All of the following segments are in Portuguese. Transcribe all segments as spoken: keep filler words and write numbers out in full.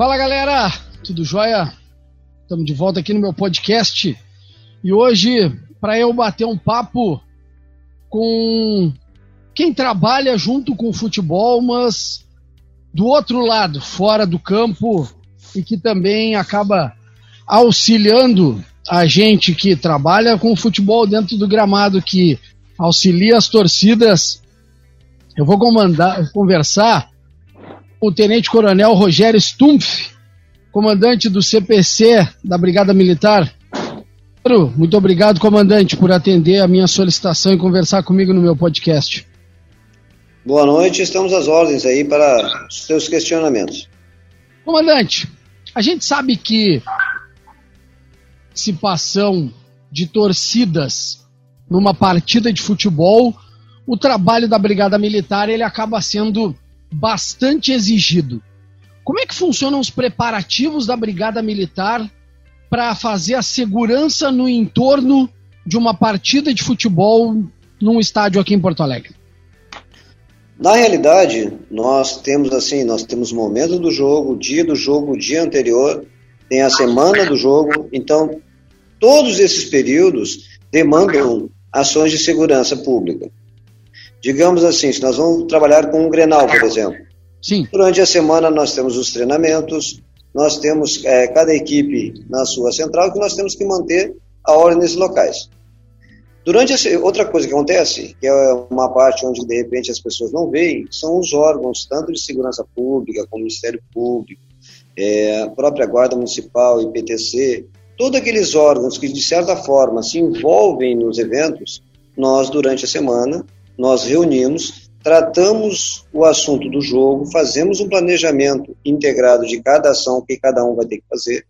Fala galera, tudo jóia? Estamos de volta aqui no meu podcast e hoje para eu bater um papo com quem trabalha junto com o futebol, mas do outro lado, fora do campo, e que também acaba auxiliando a gente que trabalha com o futebol dentro do gramado, que auxilia as torcidas. Eu vou comandar, conversar com o Tenente-Coronel Rogério Stumpf, comandante do C P C da Brigada Militar. Muito obrigado, comandante, por atender a minha solicitação e conversar comigo no meu podcast. Boa noite, estamos às ordens aí para os seus questionamentos. Comandante, a gente sabe que participação de torcidas numa partida de futebol, o trabalho da Brigada Militar ele acaba sendo bastante exigido. Como é que funcionam os preparativos da Brigada Militar para fazer a segurança no entorno de uma partida de futebol num estádio aqui em Porto Alegre? Na realidade, nós temos assim, nós temos momento do jogo, dia do jogo, dia anterior, tem a semana do jogo, então todos esses períodos demandam ações de segurança pública. Digamos assim, se nós vamos trabalhar com um Grenal, por exemplo. Sim. Durante a semana nós temos os treinamentos, nós temos é, cada equipe na sua central, que nós temos que manter a ordem nesses locais. Durante esse, outra coisa que acontece, que é uma parte onde de repente as pessoas não veem, são os órgãos, tanto de segurança pública, como o Ministério Público, é, a própria Guarda Municipal, I P T C, todos aqueles órgãos que de certa forma se envolvem nos eventos, nós durante a semana, nós reunimos, tratamos o assunto do jogo, fazemos um planejamento integrado de cada ação que cada um vai ter que fazer.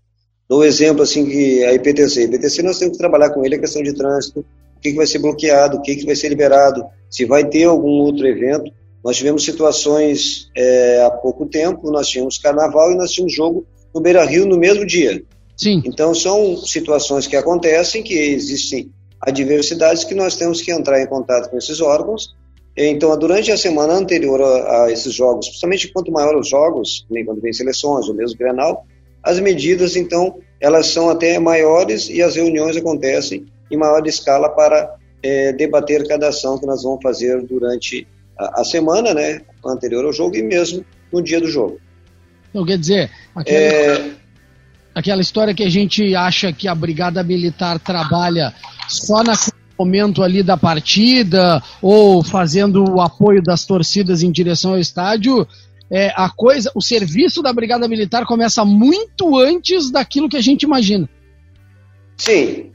Dou exemplo assim que a I P T C, I P T C nós temos que trabalhar com ele a questão de trânsito, o que, que vai ser bloqueado, o que, que vai ser liberado, se vai ter algum outro evento. Nós tivemos situações é, há pouco tempo, nós tínhamos carnaval e nós tínhamos jogo no Beira-Rio no mesmo dia. Sim. Então são situações que acontecem, que existem adversidades que nós temos que entrar em contato com esses órgãos. Então, durante a semana anterior a, a esses jogos, principalmente quanto maior os jogos, nem quando vem seleções ou mesmo Grenal, as medidas, então, elas são até maiores e as reuniões acontecem em maior escala para é, debater cada ação que nós vamos fazer durante a, a semana, né, anterior ao jogo e mesmo no dia do jogo. Então, quer dizer, aquela, é... aquela história que a gente acha que a Brigada Militar trabalha só naquele momento ali da partida ou fazendo o apoio das torcidas em direção ao estádio, é, a coisa, o serviço da Brigada Militar começa muito antes daquilo que a gente imagina. Sim.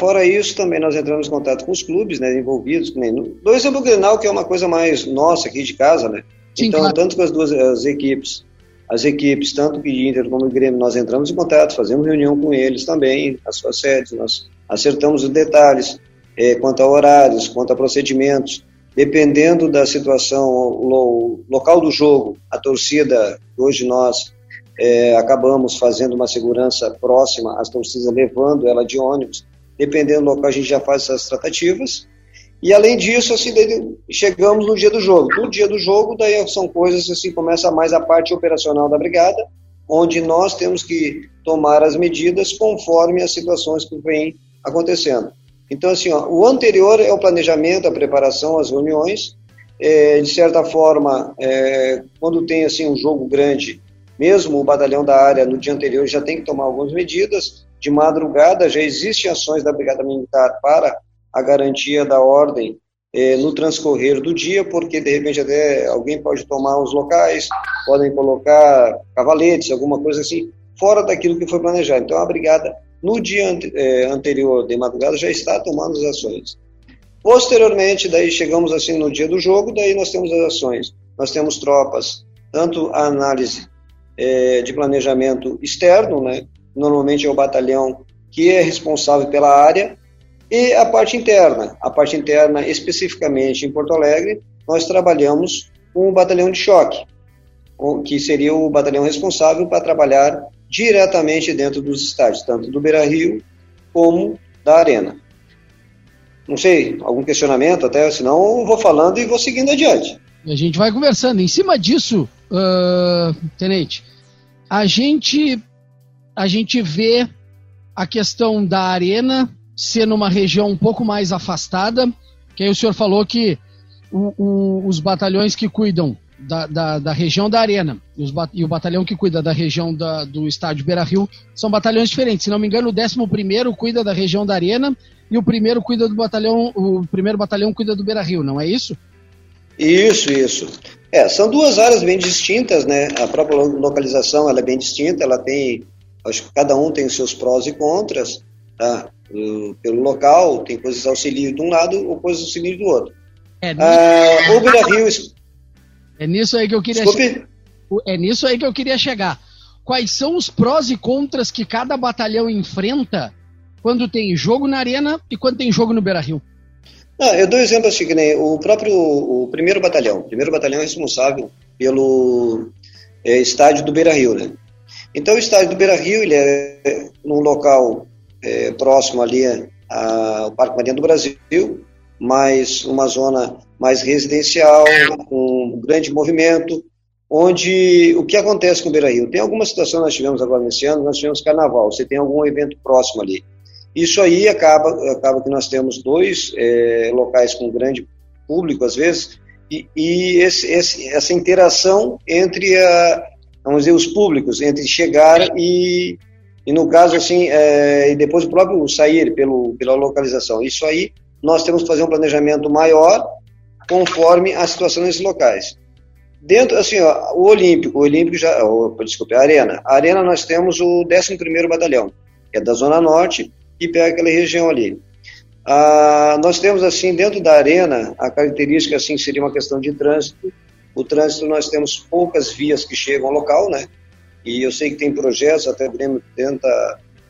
Fora isso, também nós entramos em contato com os clubes, né, envolvidos. Né, no, do exemplo do Grenal, que é uma coisa mais nossa aqui de casa, né? Sim, então, claro. Tanto com as duas as equipes, as equipes, tanto o Inter como o Grêmio, nós entramos em contato, fazemos reunião com eles também, as suas sedes, nós acertamos os detalhes é, quanto a horários, quanto a procedimentos. Dependendo da situação, o local do jogo, a torcida, hoje nós é, acabamos fazendo uma segurança próxima, as torcidas levando ela de ônibus. Dependendo do local, a gente já faz essas tratativas. E, além disso, assim, chegamos no dia do jogo. No dia do jogo, daí são coisas que assim, começa mais a parte operacional da brigada, onde nós temos que tomar as medidas conforme as situações que vêm acontecendo. Então, assim, ó, o anterior é o planejamento, a preparação, as reuniões. É, de certa forma, é, quando tem assim, um jogo grande, mesmo o batalhão da área, no dia anterior, já tem que tomar algumas medidas. De madrugada já existem ações da Brigada Militar para a garantia da ordem eh, no transcorrer do dia, porque de repente até alguém pode tomar os locais, podem colocar cavaletes, alguma coisa assim, fora daquilo que foi planejado. Então a Brigada, no dia ante- eh, anterior de madrugada, já está tomando as ações. Posteriormente, daí chegamos assim no dia do jogo, daí nós temos as ações. Nós temos tropas, tanto a análise eh, de planejamento externo, né? Normalmente é o batalhão que é responsável pela área, e a parte interna. A parte interna, especificamente em Porto Alegre, nós trabalhamos com o batalhão de choque, que seria o batalhão responsável para trabalhar diretamente dentro dos estádios, tanto do Beira-Rio como da Arena. Não sei, algum questionamento até, senão eu vou falando e vou seguindo adiante. A gente vai conversando. Em cima disso, uh, Tenente, A gente, a gente vê a questão da Arena ser numa região um pouco mais afastada, que aí o senhor falou que o, o, os batalhões que cuidam da, da, da região da Arena e, os, e o batalhão que cuida da região da, do estádio Beira-Rio são batalhões diferentes. Se não me engano, o décimo primeiro cuida da região da Arena e o primeiro cuida do batalhão, o primeiro batalhão cuida do Beira-Rio, não é isso? Isso, isso. É, são duas áreas bem distintas, né? A própria localização ela é bem distinta, ela tem, acho que cada um tem os seus prós e contras, tá? Uh, pelo local, tem coisas auxílio de um lado ou coisas auxílio do outro. É nisso, uh, o Beira-Rio... é nisso aí que eu queria che... É nisso aí que eu queria chegar. Quais são os prós e contras que cada batalhão enfrenta quando tem jogo na Arena e quando tem jogo no Beira-Rio? Não, eu dou um exemplo assim, que nem o próprio o primeiro batalhão. O primeiro batalhão é responsável pelo é, estádio do Beira-Rio, né? Então, o estádio do Beira-Rio, ele é num local é, próximo ali a, ao Parque Marinha do Brasil, mas uma zona mais residencial, com um grande movimento, onde o que acontece com o Beira-Rio? Tem alguma situação que nós tivemos agora nesse ano, nós tivemos carnaval, você tem algum evento próximo ali. Isso aí acaba, acaba que nós temos dois é, locais com grande público, às vezes, e, e esse, esse, essa interação entre, a, vamos dizer, os públicos, entre chegar e, e no caso, assim, é, e depois o próprio sair pelo, pela localização. Isso aí, nós temos que fazer um planejamento maior conforme a situação nesses locais. Dentro, assim, ó, o Olímpico, o Olímpico já, oh, desculpa, a Arena. A Arena nós temos o décimo primeiro Batalhão, que é da Zona Norte, e pega aquela região ali. Ah, nós temos, assim, dentro da Arena, a característica, assim, seria uma questão de trânsito. O trânsito, nós temos poucas vias que chegam ao local, né? E eu sei que tem projetos, até o Grêmio tenta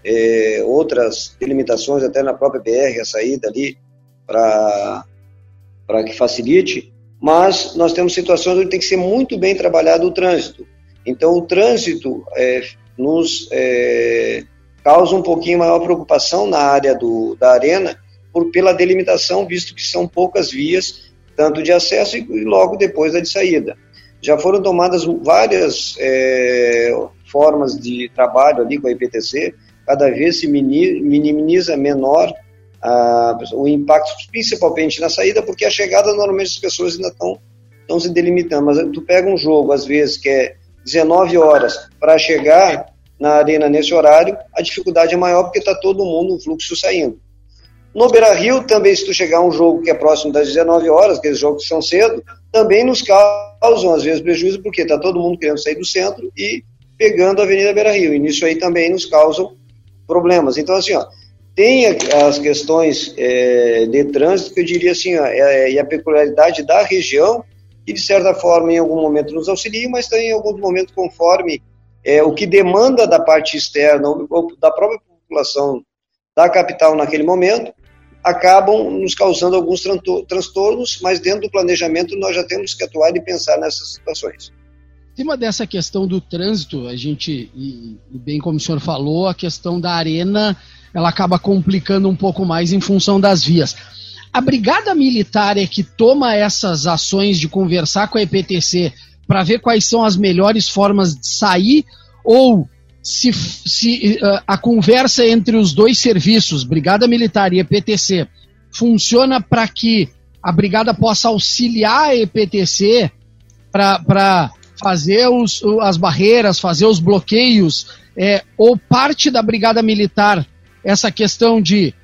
é, outras delimitações, até na própria B R, a saída ali, para que facilite, mas nós temos situações onde tem que ser muito bem trabalhado o trânsito. Então, o trânsito é, nos é, causa um pouquinho maior preocupação na área do, da Arena por, pela delimitação, visto que são poucas vias, tanto de acesso e, e logo depois da de saída. Já foram tomadas várias é, formas de trabalho ali com a I P T C, cada vez se minimiza menor A, o impacto principalmente na saída, porque a chegada normalmente as pessoas ainda estão se delimitando, mas tu pega um jogo, às vezes, que é dezenove horas para chegar na Arena nesse horário, a dificuldade é maior porque está todo mundo no fluxo saindo. No Beira-Rio também, se tu chegar a um jogo que é próximo das dezenove horas, aqueles jogos que são cedo, também nos causam às vezes prejuízo, porque está todo mundo querendo sair do centro e pegando a Avenida Beira-Rio, e nisso aí também nos causam problemas. Então, assim, ó, tem as questões é, de trânsito, que eu diria assim, ó, é, é, e a peculiaridade da região, que de certa forma em algum momento nos auxilia, mas também em algum momento conforme é, o que demanda da parte externa ou, ou da própria população da capital naquele momento, acabam nos causando alguns transtornos, mas dentro do planejamento nós já temos que atuar e pensar nessas situações. Acima dessa questão do trânsito, a gente, e bem como o senhor falou, a questão da Arena, ela acaba complicando um pouco mais em função das vias. A Brigada Militar é que toma essas ações de conversar com a I P T C para ver quais são as melhores formas de sair, ou se, se uh, a conversa entre os dois serviços, Brigada Militar e I P T C, funciona para que a Brigada possa auxiliar a I P T C para fazer os, as barreiras, fazer os bloqueios, é, ou parte da Brigada Militar... Essa questão de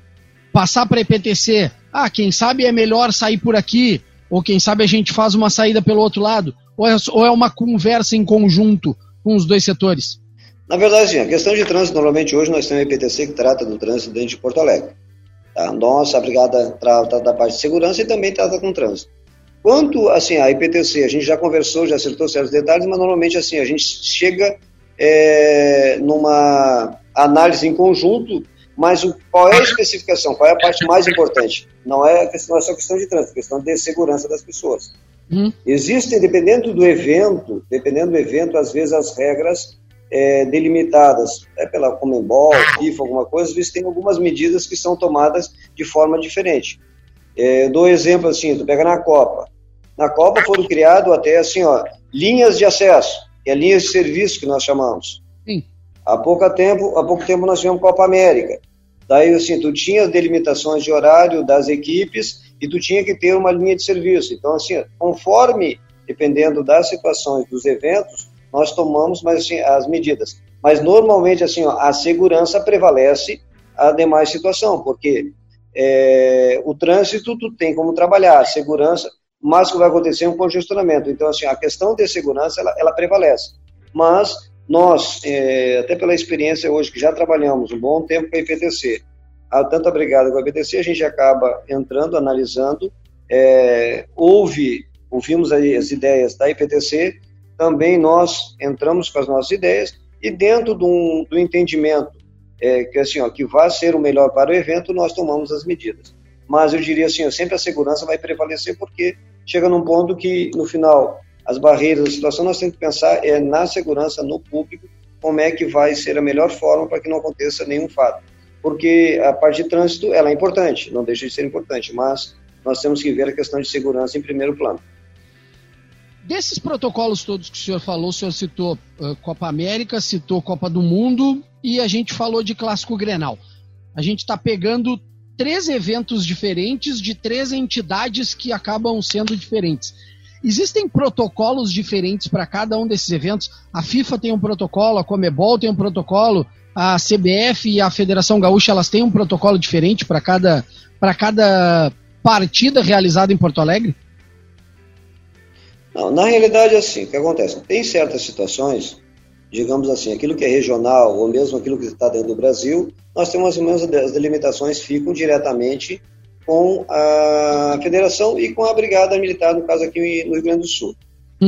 passar para a I P T C, ah, quem sabe é melhor sair por aqui, ou quem sabe a gente faz uma saída pelo outro lado, ou é, ou é uma conversa em conjunto com os dois setores? Na verdade, sim, a questão de trânsito, normalmente hoje nós temos a I P T C que trata do trânsito dentro de Porto Alegre. A nossa brigada trata da parte de segurança e também trata com trânsito. Quanto, assim, a I P T C, a gente já conversou, já acertou certos detalhes, mas normalmente, assim, a gente chega é, numa análise em conjunto. Mas o, qual é a especificação? Qual é a parte mais importante? Não é, questão, não é só questão de trânsito, é questão de segurança das pessoas. Hum. Existem, dependendo do evento, dependendo do evento, às vezes as regras é, delimitadas, é pela CONMEBOL, FIFA, alguma coisa, às vezes tem algumas medidas que são tomadas de forma diferente. É, eu dou um exemplo assim, tu pega na Copa. Na Copa foram criadas até assim, ó, linhas de acesso, que é linhas de serviço que nós chamamos. Há pouco tempo, há pouco tempo nós tivemos Copa América. Daí, assim, tu tinha delimitações de horário das equipes e tu tinha que ter uma linha de serviço. Então, assim, conforme, dependendo das situações, dos eventos, nós tomamos mas, assim, as medidas. Mas, normalmente, assim, ó, a segurança prevalece a demais situação, porque é, o trânsito tu tem como trabalhar, a segurança, mas o que vai acontecer é um congestionamento. Então, assim, a questão de segurança, ela, ela prevalece. Mas nós, é, até pela experiência hoje, que já trabalhamos um bom tempo com a I P T C, tanto a Brigada com a I P T C, a gente acaba entrando, analisando, é, ouve, ouvimos as ideias da I P T C, também nós entramos com as nossas ideias, e dentro do, do entendimento é, que, assim, ó, que vai ser o melhor para o evento, nós tomamos as medidas. Mas eu diria assim, ó, sempre a segurança vai prevalecer, porque chega num ponto que, no final, as barreiras da situação, nós temos que pensar é, na segurança, no público, como é que vai ser a melhor forma para que não aconteça nenhum fato. Porque a parte de trânsito, ela é importante, não deixa de ser importante, mas nós temos que ver a questão de segurança em primeiro plano. Desses protocolos todos que o senhor falou, o senhor citou uh, Copa América, citou Copa do Mundo e a gente falou de Clássico Grenal. A gente está pegando três eventos diferentes de três entidades que acabam sendo diferentes. Existem protocolos diferentes para cada um desses eventos? A FIFA tem um protocolo, a CONMEBOL tem um protocolo, a C B F e a Federação Gaúcha, elas têm um protocolo diferente para cada, para cada partida realizada em Porto Alegre? Não, na realidade é assim, o que acontece? Tem certas situações, digamos assim, aquilo que é regional ou mesmo aquilo que está dentro do Brasil, nós temos ou menos as delimitações ficam diretamente com a Federação e com a Brigada Militar, no caso aqui no Rio Grande do Sul.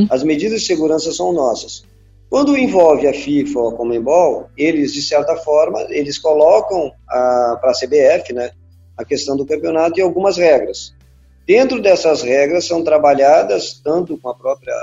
As medidas de segurança são nossas. Quando envolve a FIFA ou a CONMEBOL, eles, de certa forma, eles colocam para a C B F, né, a questão do campeonato e algumas regras. Dentro dessas regras são trabalhadas, tanto com, a própria,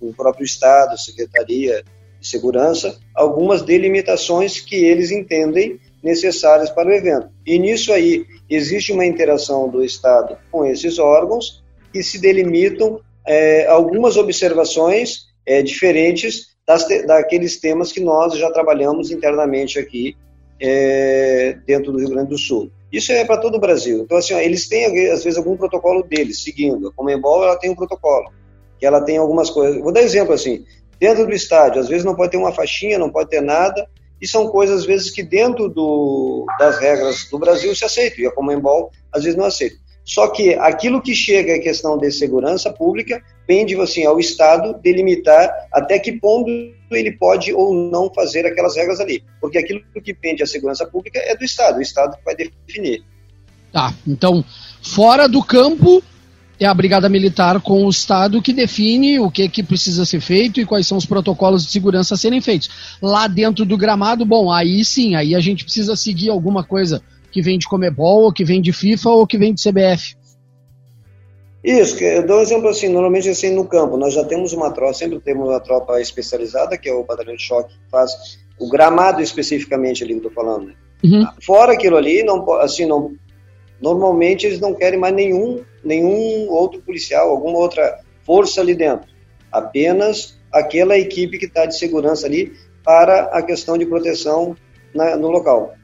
com o próprio Estado, Secretaria de Segurança, algumas delimitações que eles entendem necessárias para o evento. E nisso aí existe uma interação do Estado com esses órgãos que se delimitam é, algumas observações é, diferentes das, daqueles temas que nós já trabalhamos internamente aqui é, dentro do Rio Grande do Sul. Isso é para todo o Brasil. Então, assim, ó, eles têm, às vezes, algum protocolo deles, seguindo. A CONMEBOL, ela tem um protocolo, que ela tem algumas coisas. Vou dar exemplo, assim, dentro do estádio, às vezes não pode ter uma faixinha, não pode ter nada, e são coisas, às vezes, que dentro do, das regras do Brasil se aceitam, e a CONMEBOL, às vezes, não aceita. Só que aquilo que chega à questão de segurança pública pende, assim, ao Estado delimitar até que ponto ele pode ou não fazer aquelas regras ali. Porque aquilo que pende à segurança pública é do Estado, o Estado que vai definir. Tá, então, fora do campo, é a Brigada Militar com o Estado que define o que, que precisa ser feito e quais são os protocolos de segurança a serem feitos. Lá dentro do gramado, bom, aí sim, aí a gente precisa seguir alguma coisa que vem de CONMEBOL, ou que vem de FIFA, ou que vem de C B F. Isso, eu dou um exemplo assim, normalmente assim no campo, nós já temos uma tropa, sempre temos uma tropa especializada, que é o Batalhão de Choque, que faz o gramado especificamente ali que eu tô falando. Né? Uhum. Fora aquilo ali, não, assim, não, normalmente eles não querem mais nenhum, nenhum outro policial, alguma outra força ali dentro. Apenas aquela equipe que está de segurança ali para a questão de proteção na, no local.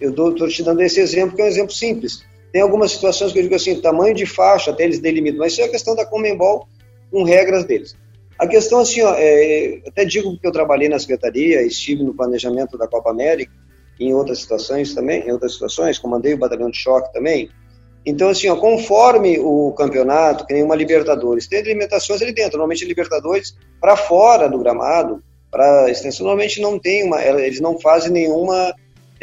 Eu estou te dando esse exemplo, que é um exemplo simples. Tem algumas situações que eu digo assim, tamanho de faixa, até eles delimitam, mas isso é a questão da CONMEBOL com regras deles. A questão assim, ó, é, até digo que eu trabalhei na secretaria, estive no planejamento da Copa América, em outras situações também, em outras situações, comandei o Batalhão de Choque também. Então assim, ó, conforme o campeonato, que nem uma Libertadores, tem delimitações ali dentro, normalmente Libertadores para fora do gramado, para extensão, normalmente não tem uma, eles não fazem nenhuma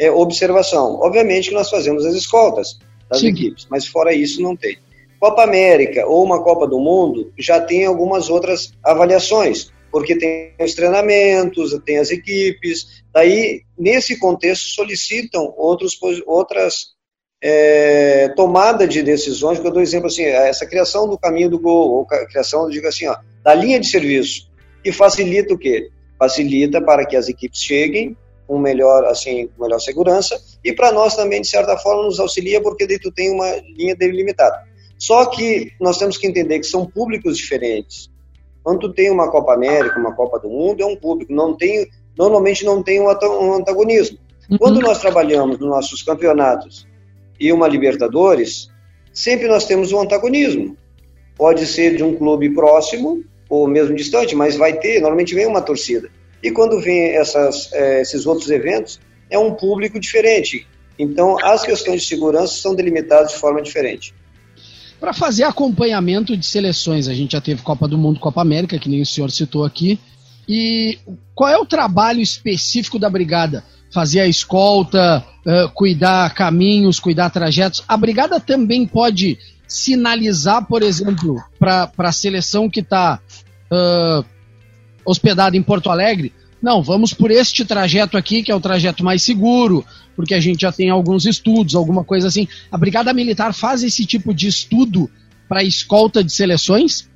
É, observação. Obviamente que nós fazemos as escoltas das Sim. equipes, mas fora isso não tem. Copa América ou uma Copa do Mundo já tem algumas outras avaliações, porque tem os treinamentos, tem as equipes, daí nesse contexto solicitam outros, outras é, tomada de decisões, que eu dou exemplo assim, essa criação do caminho do gol, ou criação, digo assim, ó, da linha de serviço, que facilita o quê? Facilita para que as equipes cheguem com melhor, assim, melhor segurança, e para nós também, de certa forma, nos auxilia, porque daí tu tem uma linha delimitada. Só que nós temos que entender que são públicos diferentes. Quando tu tem uma Copa América, uma Copa do Mundo, é um público, não tem normalmente não tem um antagonismo. Quando nós trabalhamos nos nossos campeonatos e uma Libertadores, sempre nós temos um antagonismo. Pode ser de um clube próximo ou mesmo distante, mas vai ter, normalmente vem uma torcida. E quando vem essas, esses outros eventos, é um público diferente. Então, as questões de segurança são delimitadas de forma diferente. Para fazer acompanhamento de seleções, a gente já teve Copa do Mundo, Copa América, que nem o senhor citou aqui. E qual é o trabalho específico da Brigada? Fazer a escolta, uh, cuidar caminhos, cuidar trajetos. A Brigada também pode sinalizar, por exemplo, para a seleção que está uh, hospedada em Porto Alegre, não, vamos por este trajeto aqui, que é o trajeto mais seguro, porque a gente já tem alguns estudos, alguma coisa assim. A Brigada Militar faz esse tipo de estudo para escolta de seleções?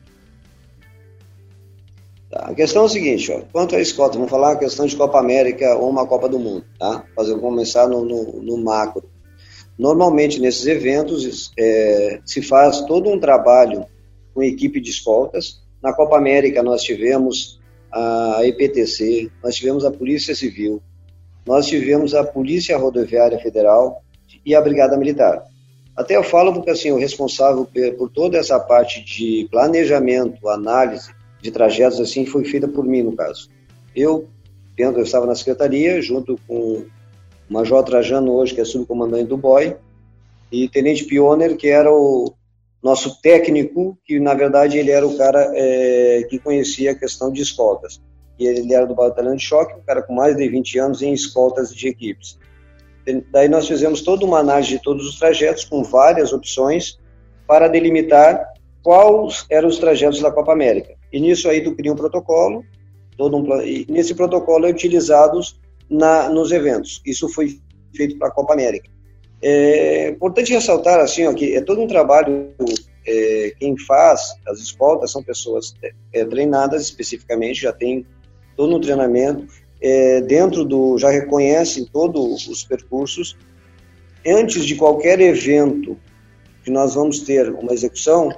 Tá, a questão é o seguinte, ó, quanto à escolta, vamos falar a questão de Copa América ou uma Copa do Mundo, tá? Fazer, vamos começar no, no, no macro. Normalmente, nesses eventos, é, se faz todo um trabalho com equipe de escoltas. Na Copa América, nós tivemos a I P T C, nós tivemos a Polícia Civil, nós tivemos a Polícia Rodoviária Federal e a Brigada Militar. Até eu falo porque assim, o responsável por toda essa parte de planejamento, análise de trajetos assim, foi feita por mim, no caso. Eu, dentro, eu estava na secretaria, junto com o Major Trajano, hoje, que é subcomandante do B O E, e Tenente Pioner, que era o nosso técnico, que na verdade ele era o cara é, que conhecia a questão de escoltas. E ele era do Batalhão de Choque, um cara com mais de vinte anos em escoltas de equipes. Daí nós fizemos toda uma análise de todos os trajetos, com várias opções, para delimitar quais eram os trajetos da Copa América. E nisso aí tu cria um protocolo, todo um, e nesse protocolo é utilizado na, nos eventos. Isso foi feito para a Copa América. É importante ressaltar assim, ó, que é todo um trabalho, é, quem faz as escoltas são pessoas é, treinadas especificamente, já tem todo um treinamento, é, dentro do, já reconhecem todos os percursos. Antes de qualquer evento que nós vamos ter uma execução,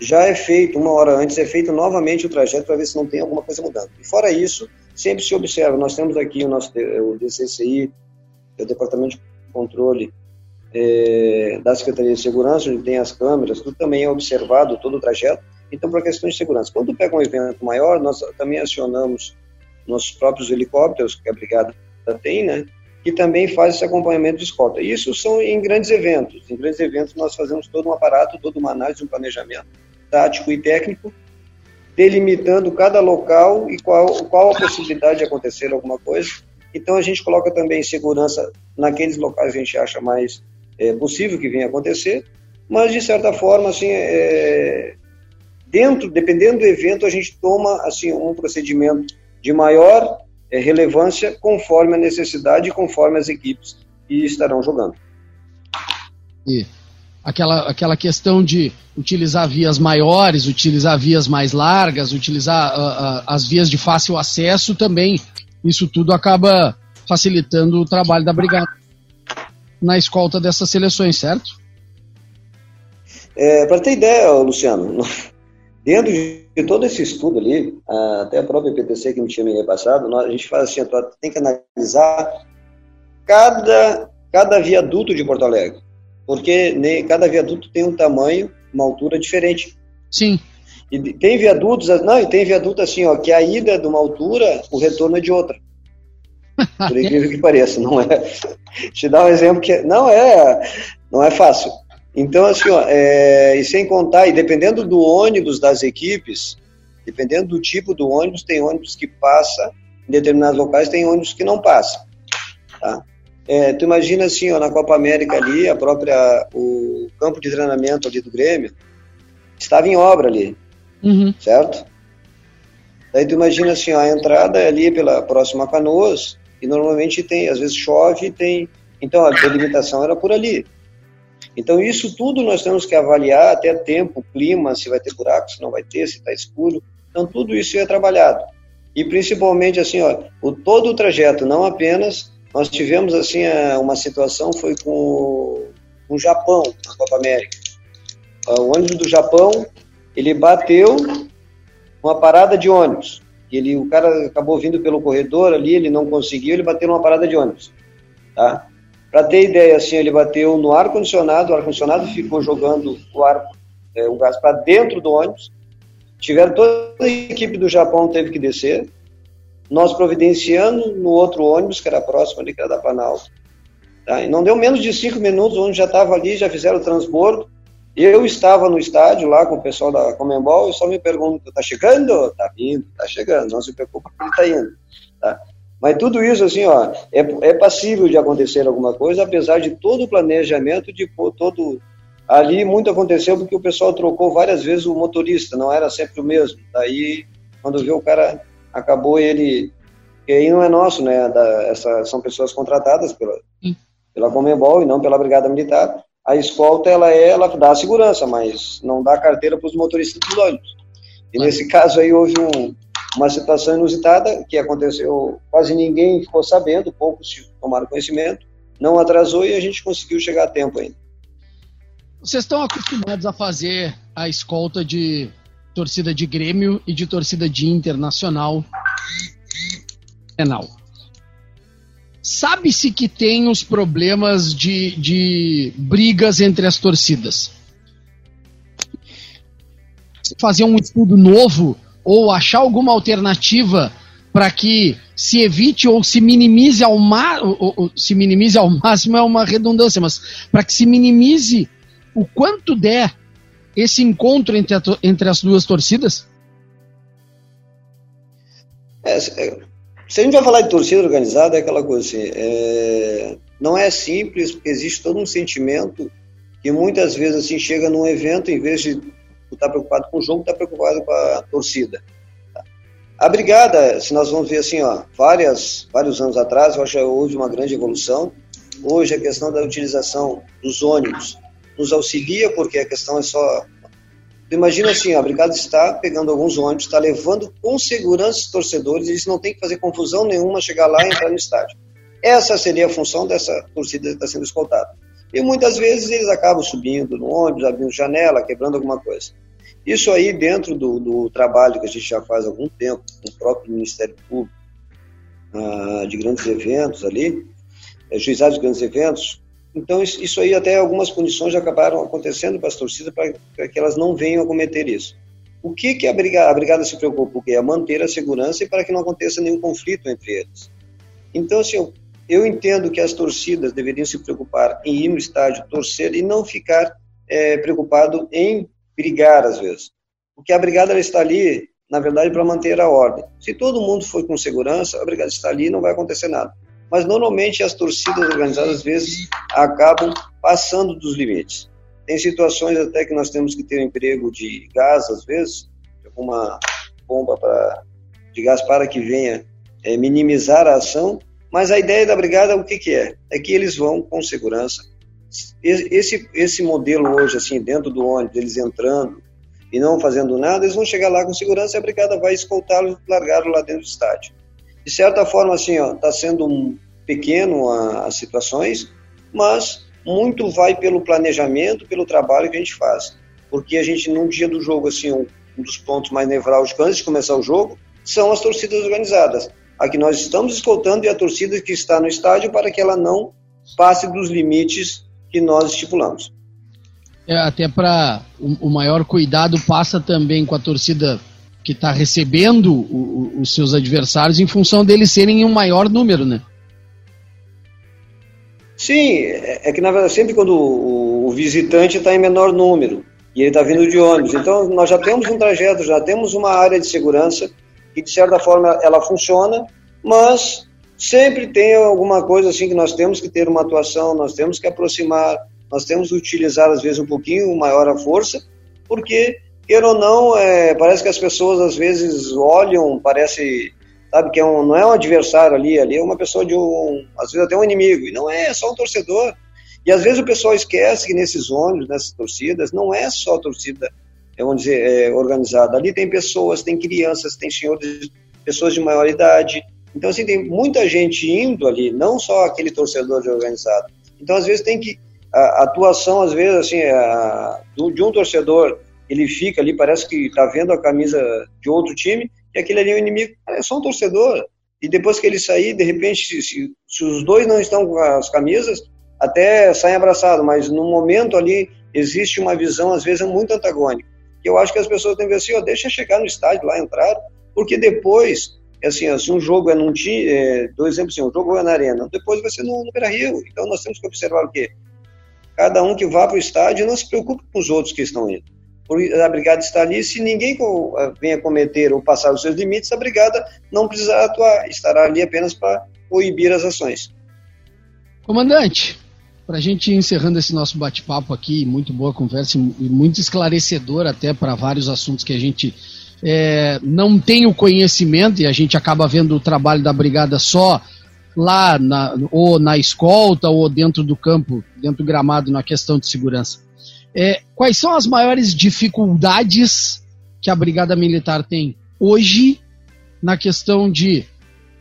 já é feito, uma hora antes, é feito novamente o trajeto para ver se não tem alguma coisa mudando. E fora isso, sempre se observa, nós temos aqui o nosso o D C C I, o Departamento de Controle é, da Secretaria de Segurança, onde tem as câmeras, tudo também é observado, todo o trajeto. Então, para questões de segurança, quando pega um evento maior, nós também acionamos nossos próprios helicópteros, que a Brigada tem, né, que também faz esse acompanhamento de escolta. Isso são em grandes eventos. Em grandes eventos nós fazemos todo um aparato, toda uma análise, um planejamento tático e técnico, delimitando cada local e qual, qual a possibilidade de acontecer alguma coisa. Então a gente coloca também segurança naqueles locais que a gente acha mais é, possível que venha acontecer, mas de certa forma, assim, é, dentro, dependendo do evento, a gente toma assim, um procedimento de maior é, relevância conforme a necessidade e conforme as equipes que estarão jogando. E aquela, aquela questão de utilizar vias maiores, utilizar vias mais largas, utilizar uh, uh, as vias de fácil acesso também. Isso tudo acaba facilitando o trabalho da Brigada na escolta dessas seleções, certo? É, para ter ideia, Luciano, dentro de todo esse estudo ali, até a própria I P T C que me tinha me repassado, a gente faz assim, tem que analisar cada, cada viaduto de Porto Alegre, porque cada viaduto tem um tamanho, uma altura diferente. Sim. E tem viadutos, não, e tem viaduto assim, ó, que a ida é de uma altura, o retorno é de outra. Por incrível que pareça, não é. Te dar um exemplo que não é, não é fácil. Então, assim, ó, é, e sem contar, e dependendo do ônibus das equipes, dependendo do tipo do ônibus, tem ônibus que passa em determinados locais, tem ônibus que não passa. Tá? É, tu imagina assim, ó, na Copa América ali, a própria, o campo de treinamento ali do Grêmio, estava em obra ali. Uhum. Certo? Daí tu imagina assim, ó, a entrada é ali pela próxima Canoas, e normalmente tem, às vezes chove, tem, então a delimitação era por ali. Então isso tudo nós temos que avaliar, até tempo, clima, se vai ter buraco, se não vai ter, se está escuro, então tudo isso é trabalhado. E principalmente assim, ó, o, todo o trajeto, não apenas, nós tivemos assim, a, uma situação, foi com o, com o Japão, na Copa América. O ônibus do Japão, ele bateu uma parada de ônibus, ele, o cara acabou vindo pelo corredor ali, ele não conseguiu, ele bateu numa parada de ônibus, tá? Para ter ideia, assim, ele bateu no ar-condicionado, o ar-condicionado ficou jogando o ar, é, o gás para dentro do ônibus, tiveram toda a equipe do Japão, teve que descer, nós providenciando no outro ônibus, que era próximo ali, que era da Panal, tá? E não deu menos de cinco minutos, onde já estava ali, já fizeram o transbordo. Eu estava no estádio lá com o pessoal da CONMEBOL e só me perguntam, tá chegando? Tá vindo, tá chegando, não se preocupa, ele tá indo, tá? Mas tudo isso, assim, ó, é, é passível de acontecer alguma coisa, apesar de todo o planejamento, de pô, todo... Ali muito aconteceu porque o pessoal trocou várias vezes o motorista, não era sempre o mesmo. Daí, quando viu o cara, acabou ele... Porque aí não é nosso, né? Da, essa, são pessoas contratadas pela, pela CONMEBOL e não pela Brigada Militar. A escolta, ela, é, ela dá segurança, mas não dá carteira para os motoristas dos ônibus. E nesse caso aí houve um, uma situação inusitada que aconteceu, quase ninguém ficou sabendo, poucos tomaram conhecimento, não atrasou e a gente conseguiu chegar a tempo ainda. Vocês estão acostumados a fazer a escolta de torcida de Grêmio e de torcida de Internacional penal. Sabe-se que tem os problemas de, de brigas entre as torcidas. Fazer um estudo novo ou achar alguma alternativa para que se evite ou se minimize ao máximo, se minimize ao máximo é uma redundância, mas para que se minimize o quanto der esse encontro entre, a, entre as duas torcidas? É, é... Se a gente vai falar de torcida organizada, é aquela coisa assim, é... não é simples, porque existe todo um sentimento que muitas vezes assim, chega num evento, em vez de estar preocupado com o jogo, está preocupado com a torcida. A Brigada, se nós vamos ver assim, ó, várias, vários anos atrás, eu acho que houve uma grande evolução. Hoje a questão da utilização dos ônibus nos auxilia, porque a questão é só... Imagina assim, a Brigada está pegando alguns ônibus, está levando com segurança os torcedores, eles não tem que fazer confusão nenhuma, chegar lá e entrar no estádio. Essa seria a função dessa torcida que está sendo escoltada. E muitas vezes eles acabam subindo no ônibus, abrindo janela, quebrando alguma coisa. Isso aí dentro do, do trabalho que a gente já faz há algum tempo, com o próprio Ministério Público, ah, de grandes eventos ali, é, juizados de grandes eventos. Então, isso aí, até algumas punições já acabaram acontecendo para as torcidas, para que elas não venham a cometer isso. O que, que a, brigada, a brigada se preocupa? O que? É manter a segurança e para que não aconteça nenhum conflito entre eles. Então, assim, eu, eu entendo que as torcidas deveriam se preocupar em ir no estádio, torcer e não ficar é, preocupado em brigar, às vezes. Porque a brigada ela está ali, na verdade, para manter a ordem. Se todo mundo for com segurança, a brigada está ali e não vai acontecer nada. Mas normalmente as torcidas organizadas às vezes acabam passando dos limites. Tem situações até que nós temos que ter um emprego de gás às vezes, alguma bomba pra, de gás para que venha é, minimizar a ação, mas a ideia da brigada o que, que é? É que eles vão com segurança. Esse, esse modelo hoje, assim, dentro do ônibus, eles entrando e não fazendo nada, eles vão chegar lá com segurança e a brigada vai escoltá-los e largá-los lá dentro do estádio. De certa forma, assim, ó, tá sendo um pequeno as situações, mas muito vai pelo planejamento, pelo trabalho que a gente faz. Porque a gente, num dia do jogo, assim, um, um dos pontos mais nevrálgicos antes de começar o jogo, são as torcidas organizadas. A que nós estamos escoltando e a torcida que está no estádio para que ela não passe dos limites que nós estipulamos. É, até para o, o maior cuidado passa também com a torcida que está recebendo o, o, os seus adversários em função deles serem um maior número, né? Sim, é, é que na verdade sempre quando o, o visitante está em menor número e ele está vindo de ônibus, então nós já temos um trajeto, já temos uma área de segurança que de certa forma ela funciona, mas sempre tem alguma coisa assim que nós temos que ter uma atuação, nós temos que aproximar, nós temos que utilizar às vezes um pouquinho maior a força, porque queira ou não, é, parece que as pessoas às vezes olham, parece, sabe, que é um, não é um adversário ali, ali é uma pessoa de um, às vezes até um inimigo, e não é, é só um torcedor. E às vezes o pessoal esquece que nesses ônibus, nessas torcidas, não é só torcida, vamos dizer, é, organizada. Ali tem pessoas, tem crianças, tem senhores, pessoas de maior idade. Então, assim, tem muita gente indo ali, não só aquele torcedor organizado. Então, às vezes tem que, a, a atuação, às vezes, assim, a, do, de um torcedor, ele fica ali, parece que está vendo a camisa de outro time, e aquele ali é o inimigo, cara, é só um torcedor. E depois que ele sair, de repente, se, se, se os dois não estão com as camisas, até saem abraçados, mas no momento ali existe uma visão, às vezes, muito antagônica. E eu acho que as pessoas têm que ver assim, ó, deixa chegar no estádio lá, entrar, porque depois, assim, ó, se um jogo é num time, é, por exemplo, assim, um jogo é na Arena, depois vai ser no, no Beira-Rio. Então nós temos que observar o quê? Cada um que vá para o estádio não se preocupe com os outros que estão indo. A brigada está ali, se ninguém venha cometer ou passar os seus limites, a brigada não precisará atuar, estará ali apenas para coibir as ações. Comandante, para a gente ir encerrando esse nosso bate-papo aqui, muito boa conversa e muito esclarecedor até para vários assuntos que a gente é, não tem o conhecimento, e a gente acaba vendo o trabalho da brigada só lá, na, ou na escolta, ou dentro do campo, dentro do gramado, na questão de segurança. É, quais são as maiores dificuldades que a Brigada Militar tem hoje na questão de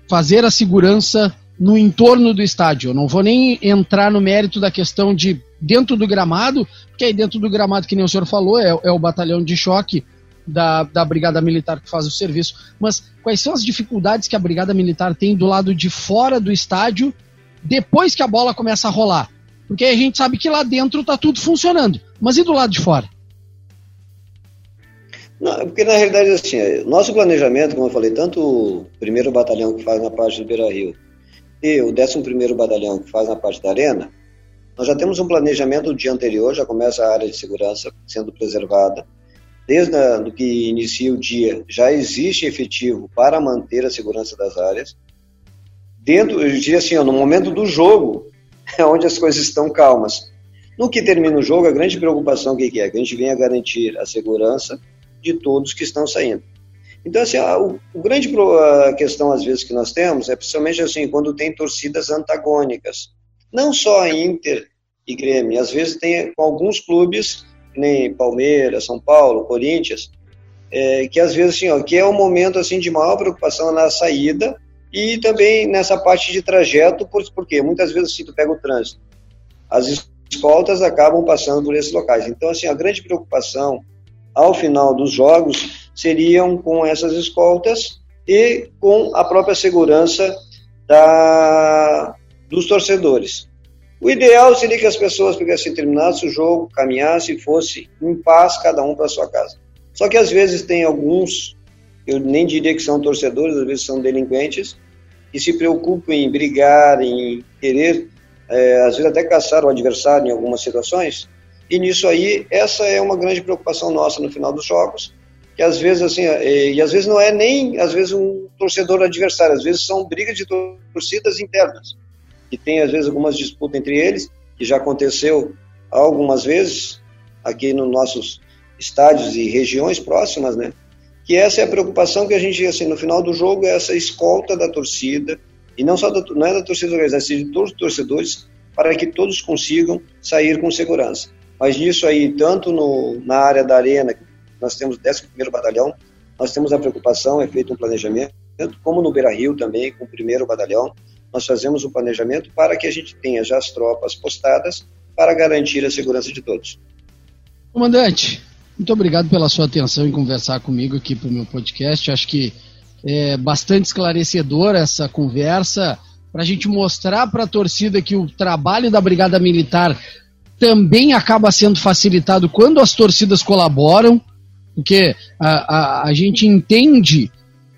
fazer a segurança no entorno do estádio? Eu não vou nem entrar no mérito da questão de dentro do gramado, porque aí dentro do gramado, que nem o senhor falou, é, é o batalhão de choque da, da Brigada Militar que faz o serviço. Mas quais são as dificuldades que a Brigada Militar tem do lado de fora do estádio depois que a bola começa a rolar? Porque a gente sabe que lá dentro está tudo funcionando. Mas e do lado de fora? Não, porque na realidade, assim, nosso planejamento, como eu falei, tanto o primeiro batalhão que faz na parte do Beira-Rio e o décimo primeiro batalhão que faz na parte da Arena, nós já temos um planejamento do dia anterior, já começa a área de segurança sendo preservada. Desde a, do que inicia o dia, já existe efetivo para manter a segurança das áreas. Dentro, eu diria assim, ó, no momento do jogo, é onde as coisas estão calmas. No que termina o jogo, a grande preocupação que é que a gente venha garantir a segurança de todos que estão saindo. Então, assim, a, o, a grande a questão, às vezes, que nós temos é principalmente assim, quando tem torcidas antagônicas. Não só a Inter e Grêmio, às vezes tem com alguns clubes, nem Palmeiras, São Paulo, Corinthians, é, que às vezes, assim, ó, que é um momento assim, de maior preocupação na saída. E também nessa parte de trajeto, porque muitas vezes assim, tu pega o trânsito, as escoltas acabam passando por esses locais. Então, assim, a grande preocupação ao final dos jogos seriam com essas escoltas e com a própria segurança da, dos torcedores. O ideal seria que as pessoas pegassem, terminassem o jogo, caminhassem e fossem em paz, cada um para sua casa. Só que às vezes tem alguns... eu nem diria que são torcedores, às vezes são delinquentes, que se preocupam em brigar, em querer, é, às vezes até caçar o adversário em algumas situações, e nisso aí, essa é uma grande preocupação nossa no final dos jogos, que às vezes, assim, é, e às vezes não é nem, às vezes, um torcedor adversário, às vezes são brigas de torcidas internas, que tem, às vezes, algumas disputas entre eles, que já aconteceu algumas vezes, aqui nos nossos estádios e regiões próximas, né? Que essa é a preocupação que a gente, assim, no final do jogo, é essa escolta da torcida, e não só da, não é da torcida organizada, é de todos os torcedores, para que todos consigam sair com segurança. Mas nisso aí, tanto no, na área da Arena, nós temos o décimo primeiro Batalhão, nós temos a preocupação, é feito um planejamento, tanto como no Beira-Rio também, com o primeiro Batalhão, nós fazemos um planejamento para que a gente tenha já as tropas postadas para garantir a segurança de todos. Comandante, muito obrigado pela sua atenção em conversar comigo aqui para o meu podcast. Acho que é bastante esclarecedora essa conversa, para a gente mostrar para a torcida que o trabalho da Brigada Militar também acaba sendo facilitado quando as torcidas colaboram, porque a, a, a gente entende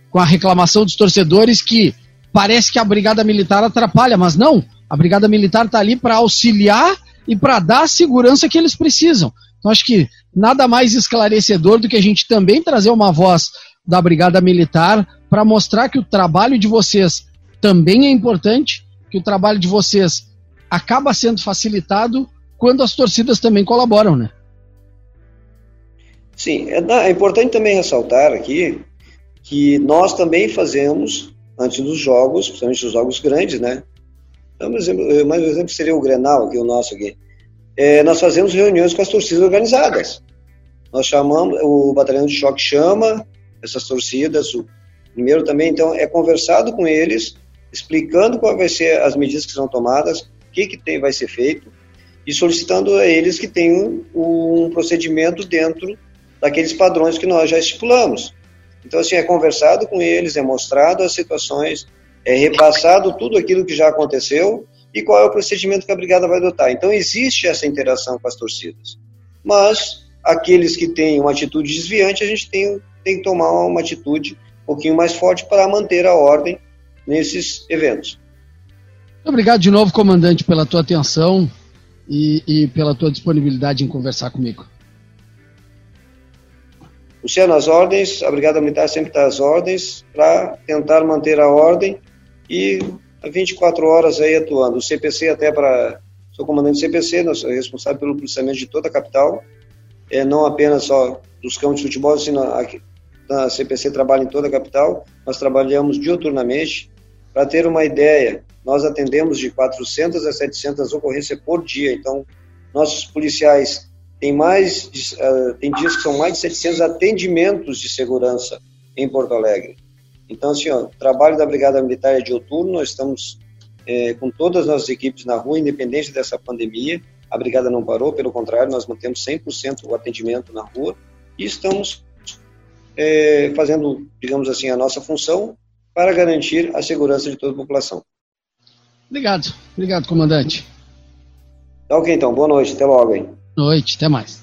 com a reclamação dos torcedores que parece que a Brigada Militar atrapalha, mas não, a Brigada Militar está ali para auxiliar e para dar a segurança que eles precisam. Então acho que nada mais esclarecedor do que a gente também trazer uma voz da Brigada Militar para mostrar que o trabalho de vocês também é importante, que o trabalho de vocês acaba sendo facilitado quando as torcidas também colaboram, né? Sim, é, é importante também ressaltar aqui que nós também fazemos, antes dos jogos, principalmente os jogos grandes, né? Então, mais um exemplo seria o Grenal, aqui, o nosso aqui. É, nós fazemos reuniões com as torcidas organizadas. Nós chamamos, o Batalhão de Choque chama essas torcidas, o primeiro também, então é conversado com eles, explicando quais vai ser as medidas que serão tomadas, o que, que tem, vai ser feito, e solicitando a eles que tenham um procedimento dentro daqueles padrões que nós já estipulamos. Então, assim, é conversado com eles, é mostrado as situações, é repassado tudo aquilo que já aconteceu e qual é o procedimento que a brigada vai adotar. Então, existe essa interação com as torcidas. Mas, aqueles que têm uma atitude desviante, a gente tem, tem que tomar uma atitude um pouquinho mais forte para manter a ordem nesses eventos. Obrigado de novo, comandante, pela tua atenção e, e pela tua disponibilidade em conversar comigo. Luciano, as ordens, a Brigada Militar sempre está às ordens para tentar manter a ordem e há vinte e quatro horas aí atuando. O C P C até para... Sou comandante do C P C, nós somos responsáveis pelo policiamento de toda a capital, é, não apenas só dos campos de futebol, assim, na, na C P C trabalha em toda a capital, nós trabalhamos dioturnamente. Para ter uma ideia, nós atendemos de quatrocentas a setecentas ocorrências por dia, então nossos policiais... Tem, mais, tem dias que são mais de setecentos atendimentos de segurança em Porto Alegre. Então, assim, ó, o trabalho da Brigada Militar é dioturno, nós estamos é, com todas as nossas equipes na rua, independente dessa pandemia. A Brigada não parou, pelo contrário, nós mantemos cem por cento o atendimento na rua e estamos é, fazendo, digamos assim, a nossa função para garantir a segurança de toda a população. Obrigado, obrigado, comandante. Tá ok, então, boa noite, até logo, hein? Boa noite, até mais.